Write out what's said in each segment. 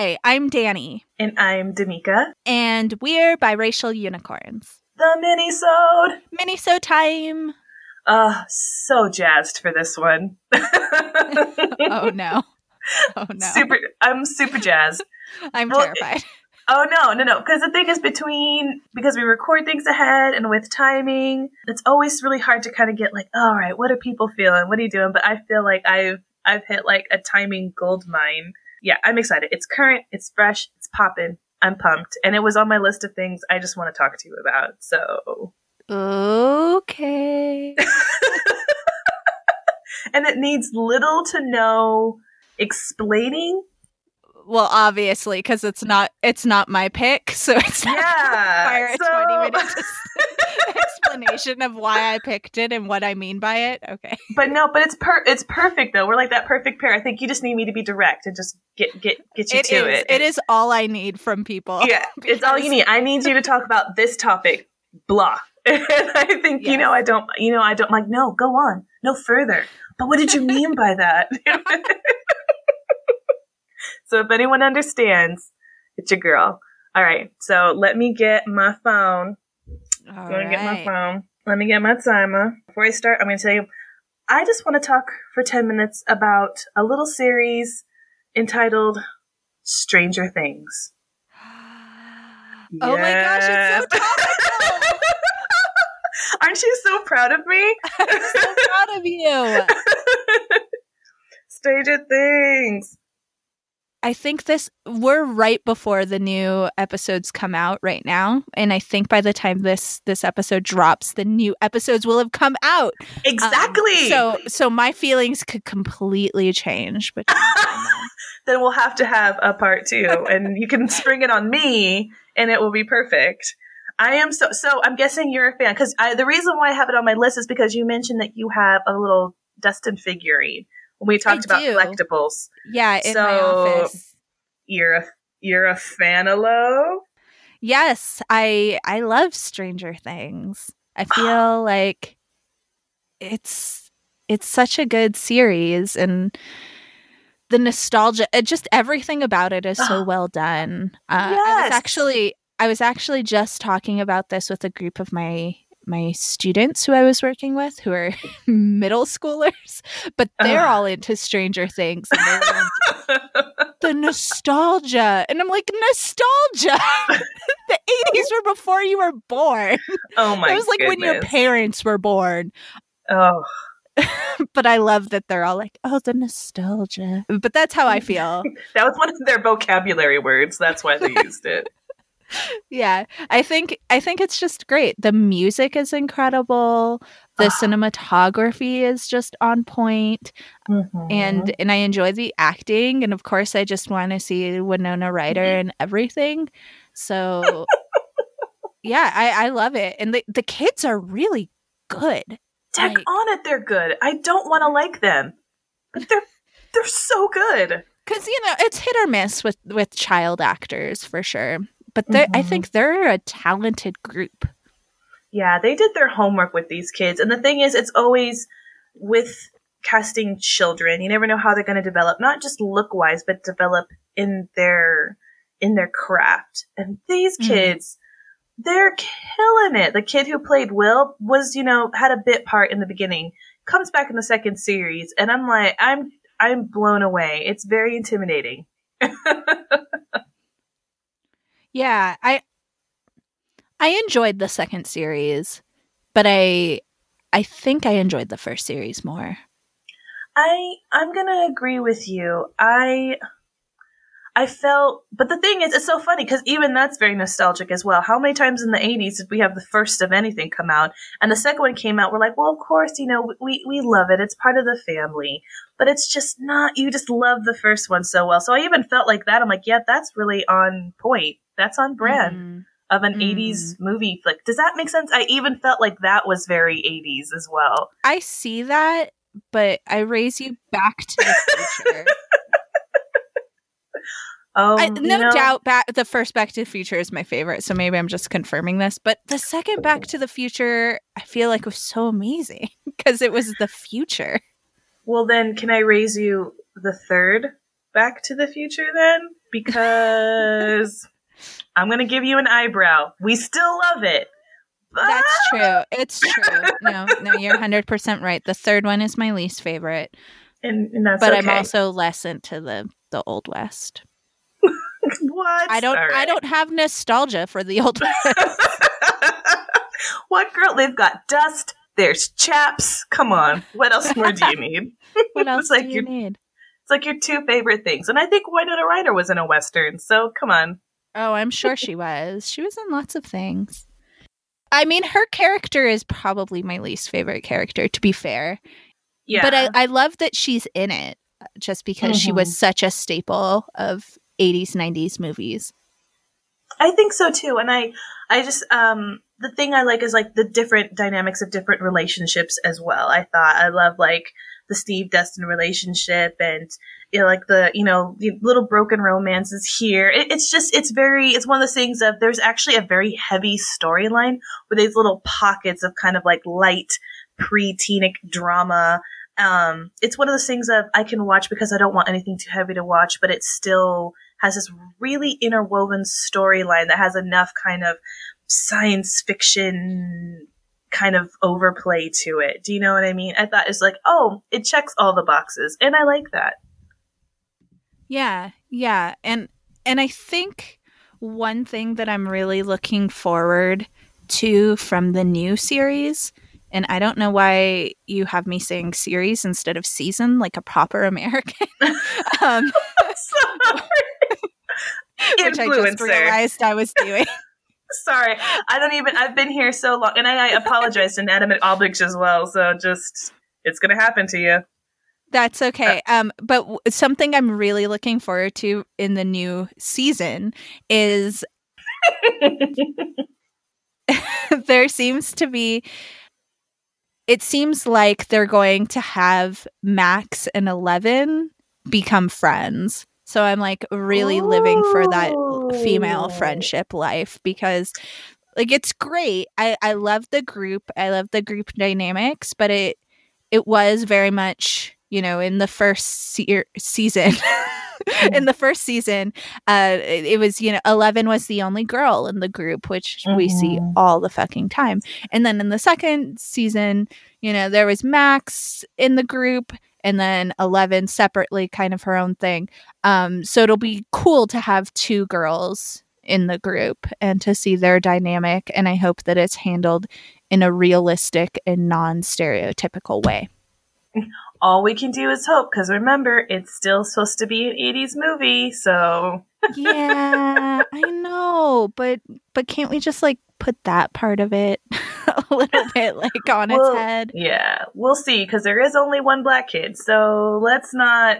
Hi, I'm Danny. And I'm Damika. And we're Biracial Unicorns. The Minisode! Minisode time! So jazzed for this one. Oh no. Oh no. I'm super jazzed. I'm terrified. Oh, no. Because the thing is because we record things ahead and with timing, it's always really hard to kind of get like, all right, what are people feeling? What are you doing? But I feel like I've hit like a timing gold mine. Yeah, I'm excited. It's current. It's fresh. It's popping. I'm pumped. And it was on my list of things I just want to talk to you about. So. Okay. And it needs little to no explaining. Well, obviously, because it's not my pick, so it's not going to require a 20-minute explanation of why I picked it and what I mean by it. Okay, but it's perfect though. We're like that perfect pair. I think you just need me to be direct and just get you to it. It is all I need from people. Yeah, it's all you need. I need you to talk about this topic. Blah. And I think I don't like. No, go on. No further. But what did you mean by that? So if anyone understands, it's your girl. All right. So let me get my phone. Let me get my timer. Before I start, I'm going to tell you, I just want to talk for 10 minutes about a little series entitled Stranger Things. Oh my gosh, it's so topical. Aren't you so proud of me? I'm so proud of you. Stranger Things. I think we're right before the new episodes come out right now. And I think by the time this episode drops, the new episodes will have come out. Exactly. So my feelings could completely change. Then we'll have to have a part two and you can spring it on me and it will be perfect. I am so I'm guessing you're a fan because the reason why I have it on my list is because you mentioned that you have a little Dustin figurine. When we talked about collectibles. Yeah, in my office. You're a fan-a-lo? Yes, I love Stranger Things. I feel like it's such a good series and the nostalgia, just everything about it is so well done. Yes. I was actually just talking about this with a group of my students who I was working with who are middle schoolers, but they're all into Stranger Things. And they're like, the nostalgia. And I'm like, nostalgia? The 80s were before you were born. Oh my goodness. It was like when your parents were born. Oh. But I love that they're all like, oh, the nostalgia. But that's how I feel. That was one of their vocabulary words. That's why they used it. Yeah, I think it's just great. The music is incredible. The cinematography is just on point. Mm-hmm. And I enjoy the acting. And of course, I just want to see Winona Ryder and everything. So, yeah, I love it. And the kids are really good. Tech on it, they're good. I don't want to like them, but they're so good. Because, it's hit or miss with child actors for sure. But mm-hmm. I think they're a talented group. Yeah, they did their homework with these kids. And the thing is, it's always with casting children. You never know how they're going to develop, not just look-wise, but develop in their craft. And these kids, they're killing it. The kid who played Will was, had a bit part in the beginning, comes back in the second series. And I'm like, I'm blown away. It's very intimidating. Yeah, I enjoyed the second series, but I think I enjoyed the first series more. I'm going to agree with you. I felt, but the thing is, it's so funny because even that's very nostalgic as well. How many times in the 80s did we have the first of anything come out? And the second one came out, we're like, well, of course, we love it. It's part of the family. But it's just not, you just love the first one so well. So I even felt like that. I'm like, yeah, that's really on point. That's on brand of an 80s movie flick. Does that make sense? I even felt like that was very 80s as well. I see that, but I raise you back to the future. No doubt, the first Back to the Future is my favorite, so maybe I'm just confirming this. But the second Back to the Future, I feel like was so amazing because it was the future. Well, then, can I raise you the third Back to the Future then? because I'm going to give you an eyebrow. We still love it. That's true. It's true. No, you're 100% right. The third one is my least favorite. And that's but okay. I'm also less into the Old West. What? I don't have nostalgia for the Old West. What, girl? They've got dust. There's chaps. Come on. What else more do you need? What else do you need? It's like your two favorite things. And I think Winona Ryder was in a Western. So come on. Oh, I'm sure she was. She was in lots of things. I mean, her character is probably my least favorite character, to be fair. Yeah. But I love that she's in it just because she was such a staple of 80s, 90s movies. I think so, too. And I just the thing I like is like the different dynamics of different relationships as well. I love like the Steve Dustin relationship and like the, the little broken romances here. It's one of those things of there's actually a very heavy storyline with these little pockets of kind of like light pre-teenic drama. It's one of those things that I can watch because I don't want anything too heavy to watch, but it still has this really interwoven storyline that has enough kind of science fiction kind of overplay to it. Do you know what I mean? I thought it's like, oh, it checks all the boxes. And I like that. Yeah. Yeah. And I think one thing that I'm really looking forward to from the new series, and I don't know why you have me saying series instead of season, like a proper American. Which I just realized I was doing. Sorry. I've been here so long. And I apologize to Inanimate Objects as well. So just, it's going to happen to you. That's okay. But something I'm really looking forward to in the new season is it seems like they're going to have Max and Eleven become friends. So I'm like really living for that female friendship life because like it's great. I love the group. I love the group dynamics, but it was very much, in the first season. In the first season, it was, Eleven was the only girl in the group, which we see all the fucking time. And then in the second season, there was Max in the group and then Eleven separately, kind of her own thing. So it'll be cool to have two girls in the group and to see their dynamic. And I hope that it's handled in a realistic and non-stereotypical way. All we can do is hope, because remember, it's still supposed to be an 80s movie, so... Yeah, I know, but can't we just, like, put that part of it a little bit, like, on its head? Yeah, we'll see, because there is only one black kid, so let's not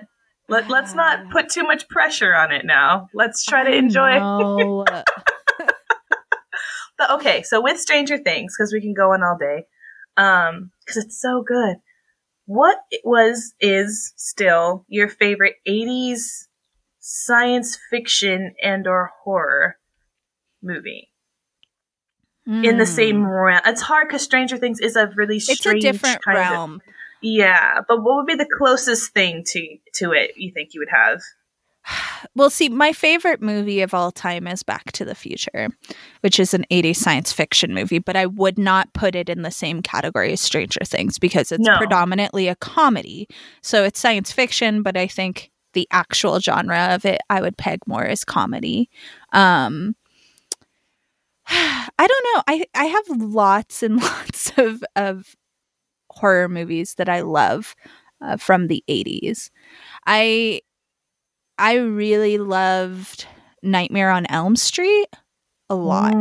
put too much pressure on it now. Let's try to enjoy... But, okay, so with Stranger Things, because we can go on all day, because it's so good. What is still your favorite 80s science fiction and/or horror movie in the same realm? It's hard because Stranger Things is a really strange kind of... It's a different realm. Yeah, but what would be the closest thing to it you think you would have? Well, see, my favorite movie of all time is Back to the Future, which is an 80s science fiction movie, but I would not put it in the same category as Stranger Things because it's predominantly a comedy. So it's science fiction, but I think the actual genre of it, I would peg more as comedy. I don't know. I have lots and lots of horror movies that I love from the 80s. I really loved Nightmare on Elm Street a lot.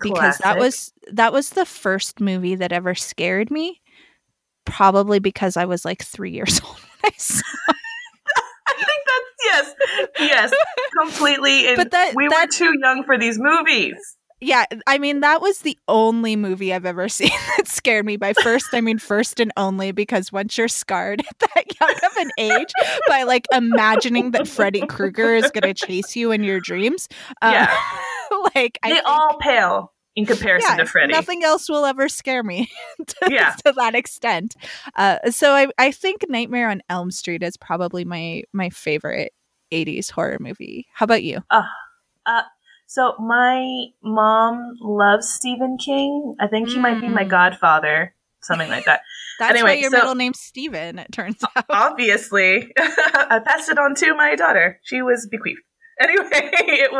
Because that was the first movie that ever scared me. Probably because I was like 3 years old when I saw it. I think that's yes, completely. And but we were too young for these movies. Yeah, I mean, that was the only movie I've ever seen that scared me. By first, I mean first and only, because once you're scarred at that young of an age by, like, imagining that Freddy Krueger is going to chase you in your dreams. They all pale in comparison to Freddy. Nothing else will ever scare me to that extent. So I think Nightmare on Elm Street is probably my favorite 80s horror movie. How about you? So my mom loves Stephen King. I think he might be my godfather, something like that. That's anyway, why your middle name's Stephen, it turns out. Obviously. I passed it on to my daughter. She was bequeathed. Anyway, it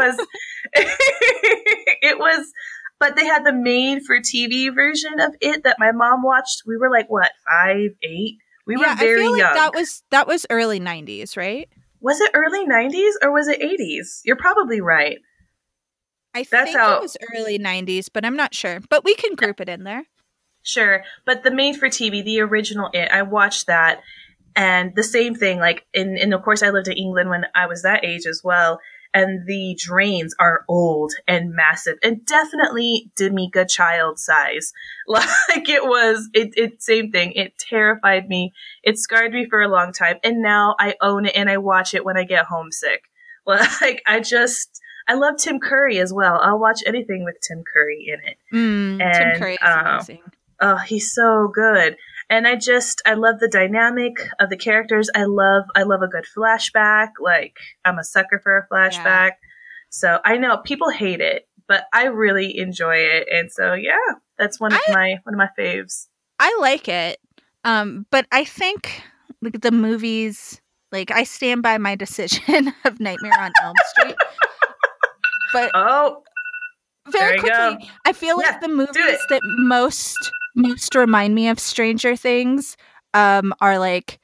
was but they had the made-for-TV version of It that my mom watched. We were like, what, 5, 8? We were very young. Like that was early 90s, right? Was it early 90s or was it 80s? You're probably right. I think it was early 90s, but I'm not sure. But we can group it in there. Sure. But the made-for-TV, the original It, I watched that. And the same thing, like, and of course I lived in England when I was that age as well. And the drains are old and massive and definitely D'Amica child size. Like it same thing. It terrified me. It scarred me for a long time. And now I own it and I watch it when I get homesick. Like I love Tim Curry as well. I'll watch anything with Tim Curry in it. And, Tim Curry is amazing. Oh, he's so good. And I love the dynamic of the characters. I love a good flashback. Like, I'm a sucker for a flashback. Yeah. So I know people hate it, but I really enjoy it. And so, yeah, that's one of my faves. I like it. But I think like the movies, like I stand by my decision of Nightmare on Elm Street. But very quickly, go. I feel like the movies that most remind me of Stranger Things are like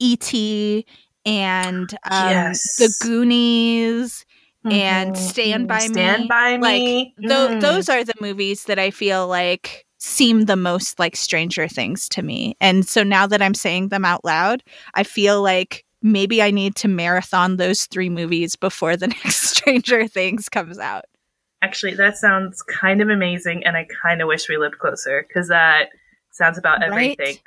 E.T. and The Goonies and Stand by Me. Those are the movies that I feel like seem the most like Stranger Things to me. And so now that I'm saying them out loud, I feel like maybe I need to marathon those 3 movies before the next Stranger Things comes out. Actually, that sounds kind of amazing, and I kind of wish we lived closer, because that sounds about everything.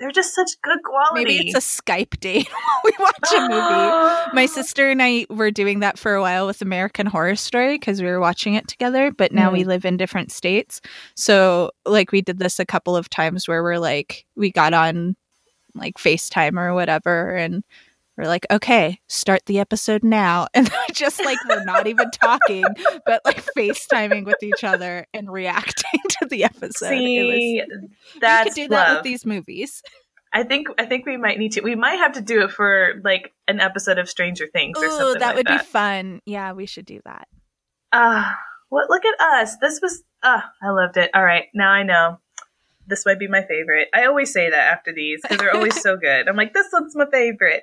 They're just such good quality. Maybe it's a Skype date while we watch a movie. My sister and I were doing that for a while with American Horror Story, because we were watching it together, but now we live in different states. So, like, we did this a couple of times where we're like, we got on, like, FaceTime or whatever, and we're like, okay, start the episode now. And just like, we're not even talking, but like FaceTiming with each other and reacting to the episode. See, that's we could do that with these movies. I think we might need to. We might have to do it for like an episode of Stranger Things or something like that. Ooh, that would be fun. Yeah, we should do that. What? Look at us. This was, I loved it. All right, now I know. This might be my favorite. I always say that after these because they're always so good. I'm like, this one's my favorite.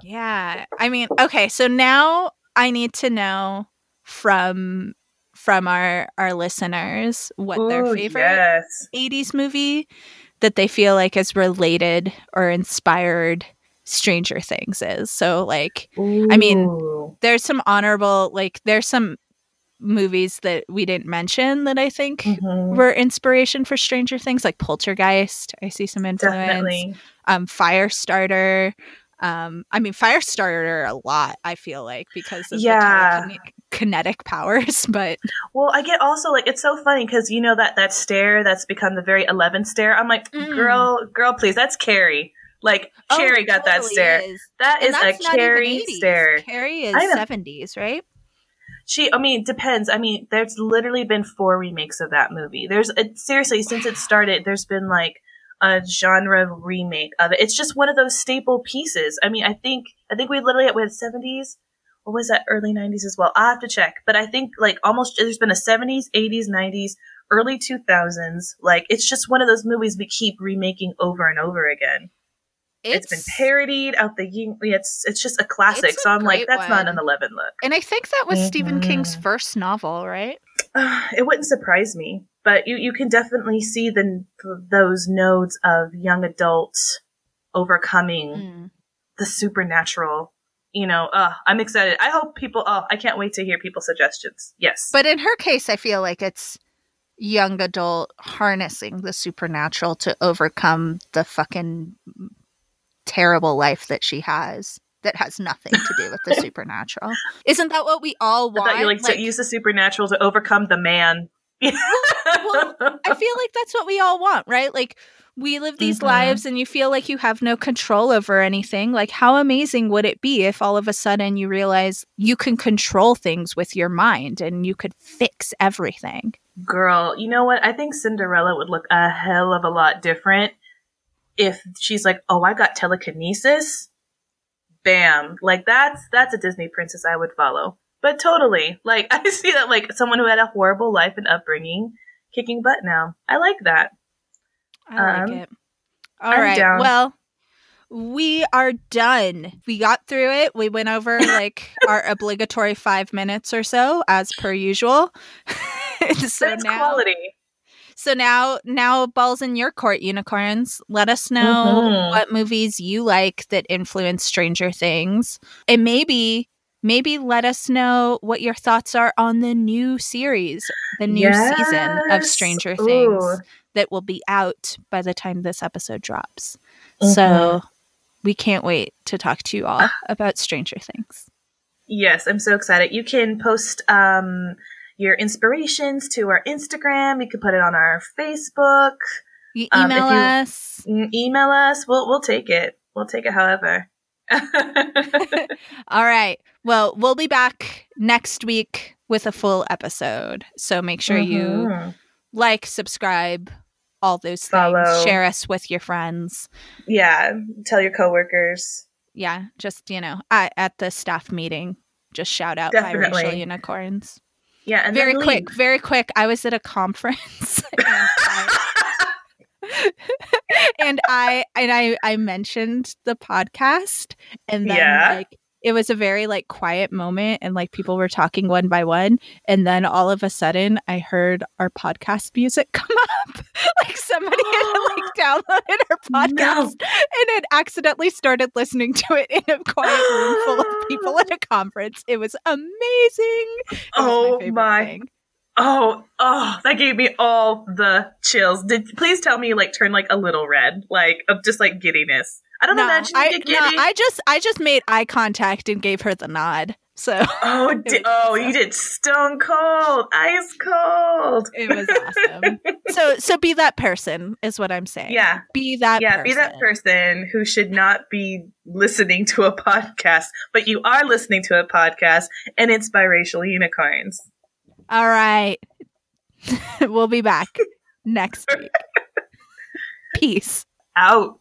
Yeah. I mean, okay, so now I need to know from our listeners what their favorite 80s movie that they feel like is related or inspired Stranger Things is. So like, I mean, there's some honorable, like there's some movies that we didn't mention that I think were inspiration for Stranger Things, like Poltergeist. I see some influence. Definitely. Firestarter. I mean, Firestarter a lot, I feel like, because of the kinetic powers, but... Well, I get also, like, it's so funny, because you know that stare that's become the very 11th stare? I'm like, girl, please, that's Carrie. Like, Carrie got totally that stare. That's a Carrie stare. Carrie is 70s, right? Depends. I mean, there's literally been 4 remakes of that movie. Seriously, since it started, there's been, like, a genre remake of it. It's just one of those staple pieces. I mean, I think we literally had 70s, or was that early 90s as well? I'll have to check. But I think like almost there's been a 70s, 80s, 90s, early 2000s. Like it's just one of those movies we keep remaking over and over again. It's been parodied out the it's just a classic. So I'm like, that's not an 11 look. And I think that was Stephen King's first novel, right? It wouldn't surprise me. But you can definitely see those nodes of young adults overcoming the supernatural. You know, I'm excited. I hope people. I can't wait to hear people's suggestions. Yes, but in her case, I feel like it's young adult harnessing the supernatural to overcome the fucking terrible life that she has. That has nothing to do with the supernatural. Isn't that what we all want? I thought you like to use the supernatural to overcome the man. Well, I feel like that's what we all want, right? Like, we live these lives and you feel like you have no control over anything. Like, how amazing would it be if all of a sudden you realize you can control things with your mind and you could fix everything? Girl, you know what? I think Cinderella would look a hell of a lot different if she's like, oh, I got telekinesis. Bam. Like, that's a Disney princess I would follow. But totally. Like, I see that, like, someone who had a horrible life and upbringing kicking butt now. I like that. I like it. All I'm right. Down. Well, we are done. We got through it. We went over, like, our obligatory 5 minutes or so, as per usual. So now ball's in your court, unicorns. Let us know what movies you like that influence Stranger Things. And maybe let us know what your thoughts are on the new series, the new season of Stranger Things that will be out by the time this episode drops. So we can't wait to talk to you all about Stranger Things. Yes, I'm so excited. You can post your inspirations to our Instagram. You can put it on our Facebook. You email us. Email us. We'll take it. We'll take it however. All right. Well, we'll be back next week with a full episode. So make sure you like, subscribe, all those things. Share us with your friends. Yeah. Tell your coworkers. Yeah. Just, at the staff meeting, just shout out biracial unicorns. Yeah, and very quick. I was at a conference, and I mentioned the podcast, and then like it was a very like quiet moment, and like people were talking one by one, and then all of a sudden I heard our podcast music come up, like somebody had like downloaded our podcast and had accidentally started listening to it in a quiet room full of people at a conference. It was amazing. It was my favorite thing. Oh, that gave me all the chills. Please tell me you like turn like a little red, like of just like giddiness. I don't imagine you get giddy. No, I just made eye contact and gave her the nod. So you did stone cold, ice cold. It was awesome. So be that person is what I'm saying. Yeah, be that. Yeah, person. Be that person who should not be listening to a podcast, but you are listening to a podcast, and it's biracial unicorns. All right, we'll be back next week. Peace out.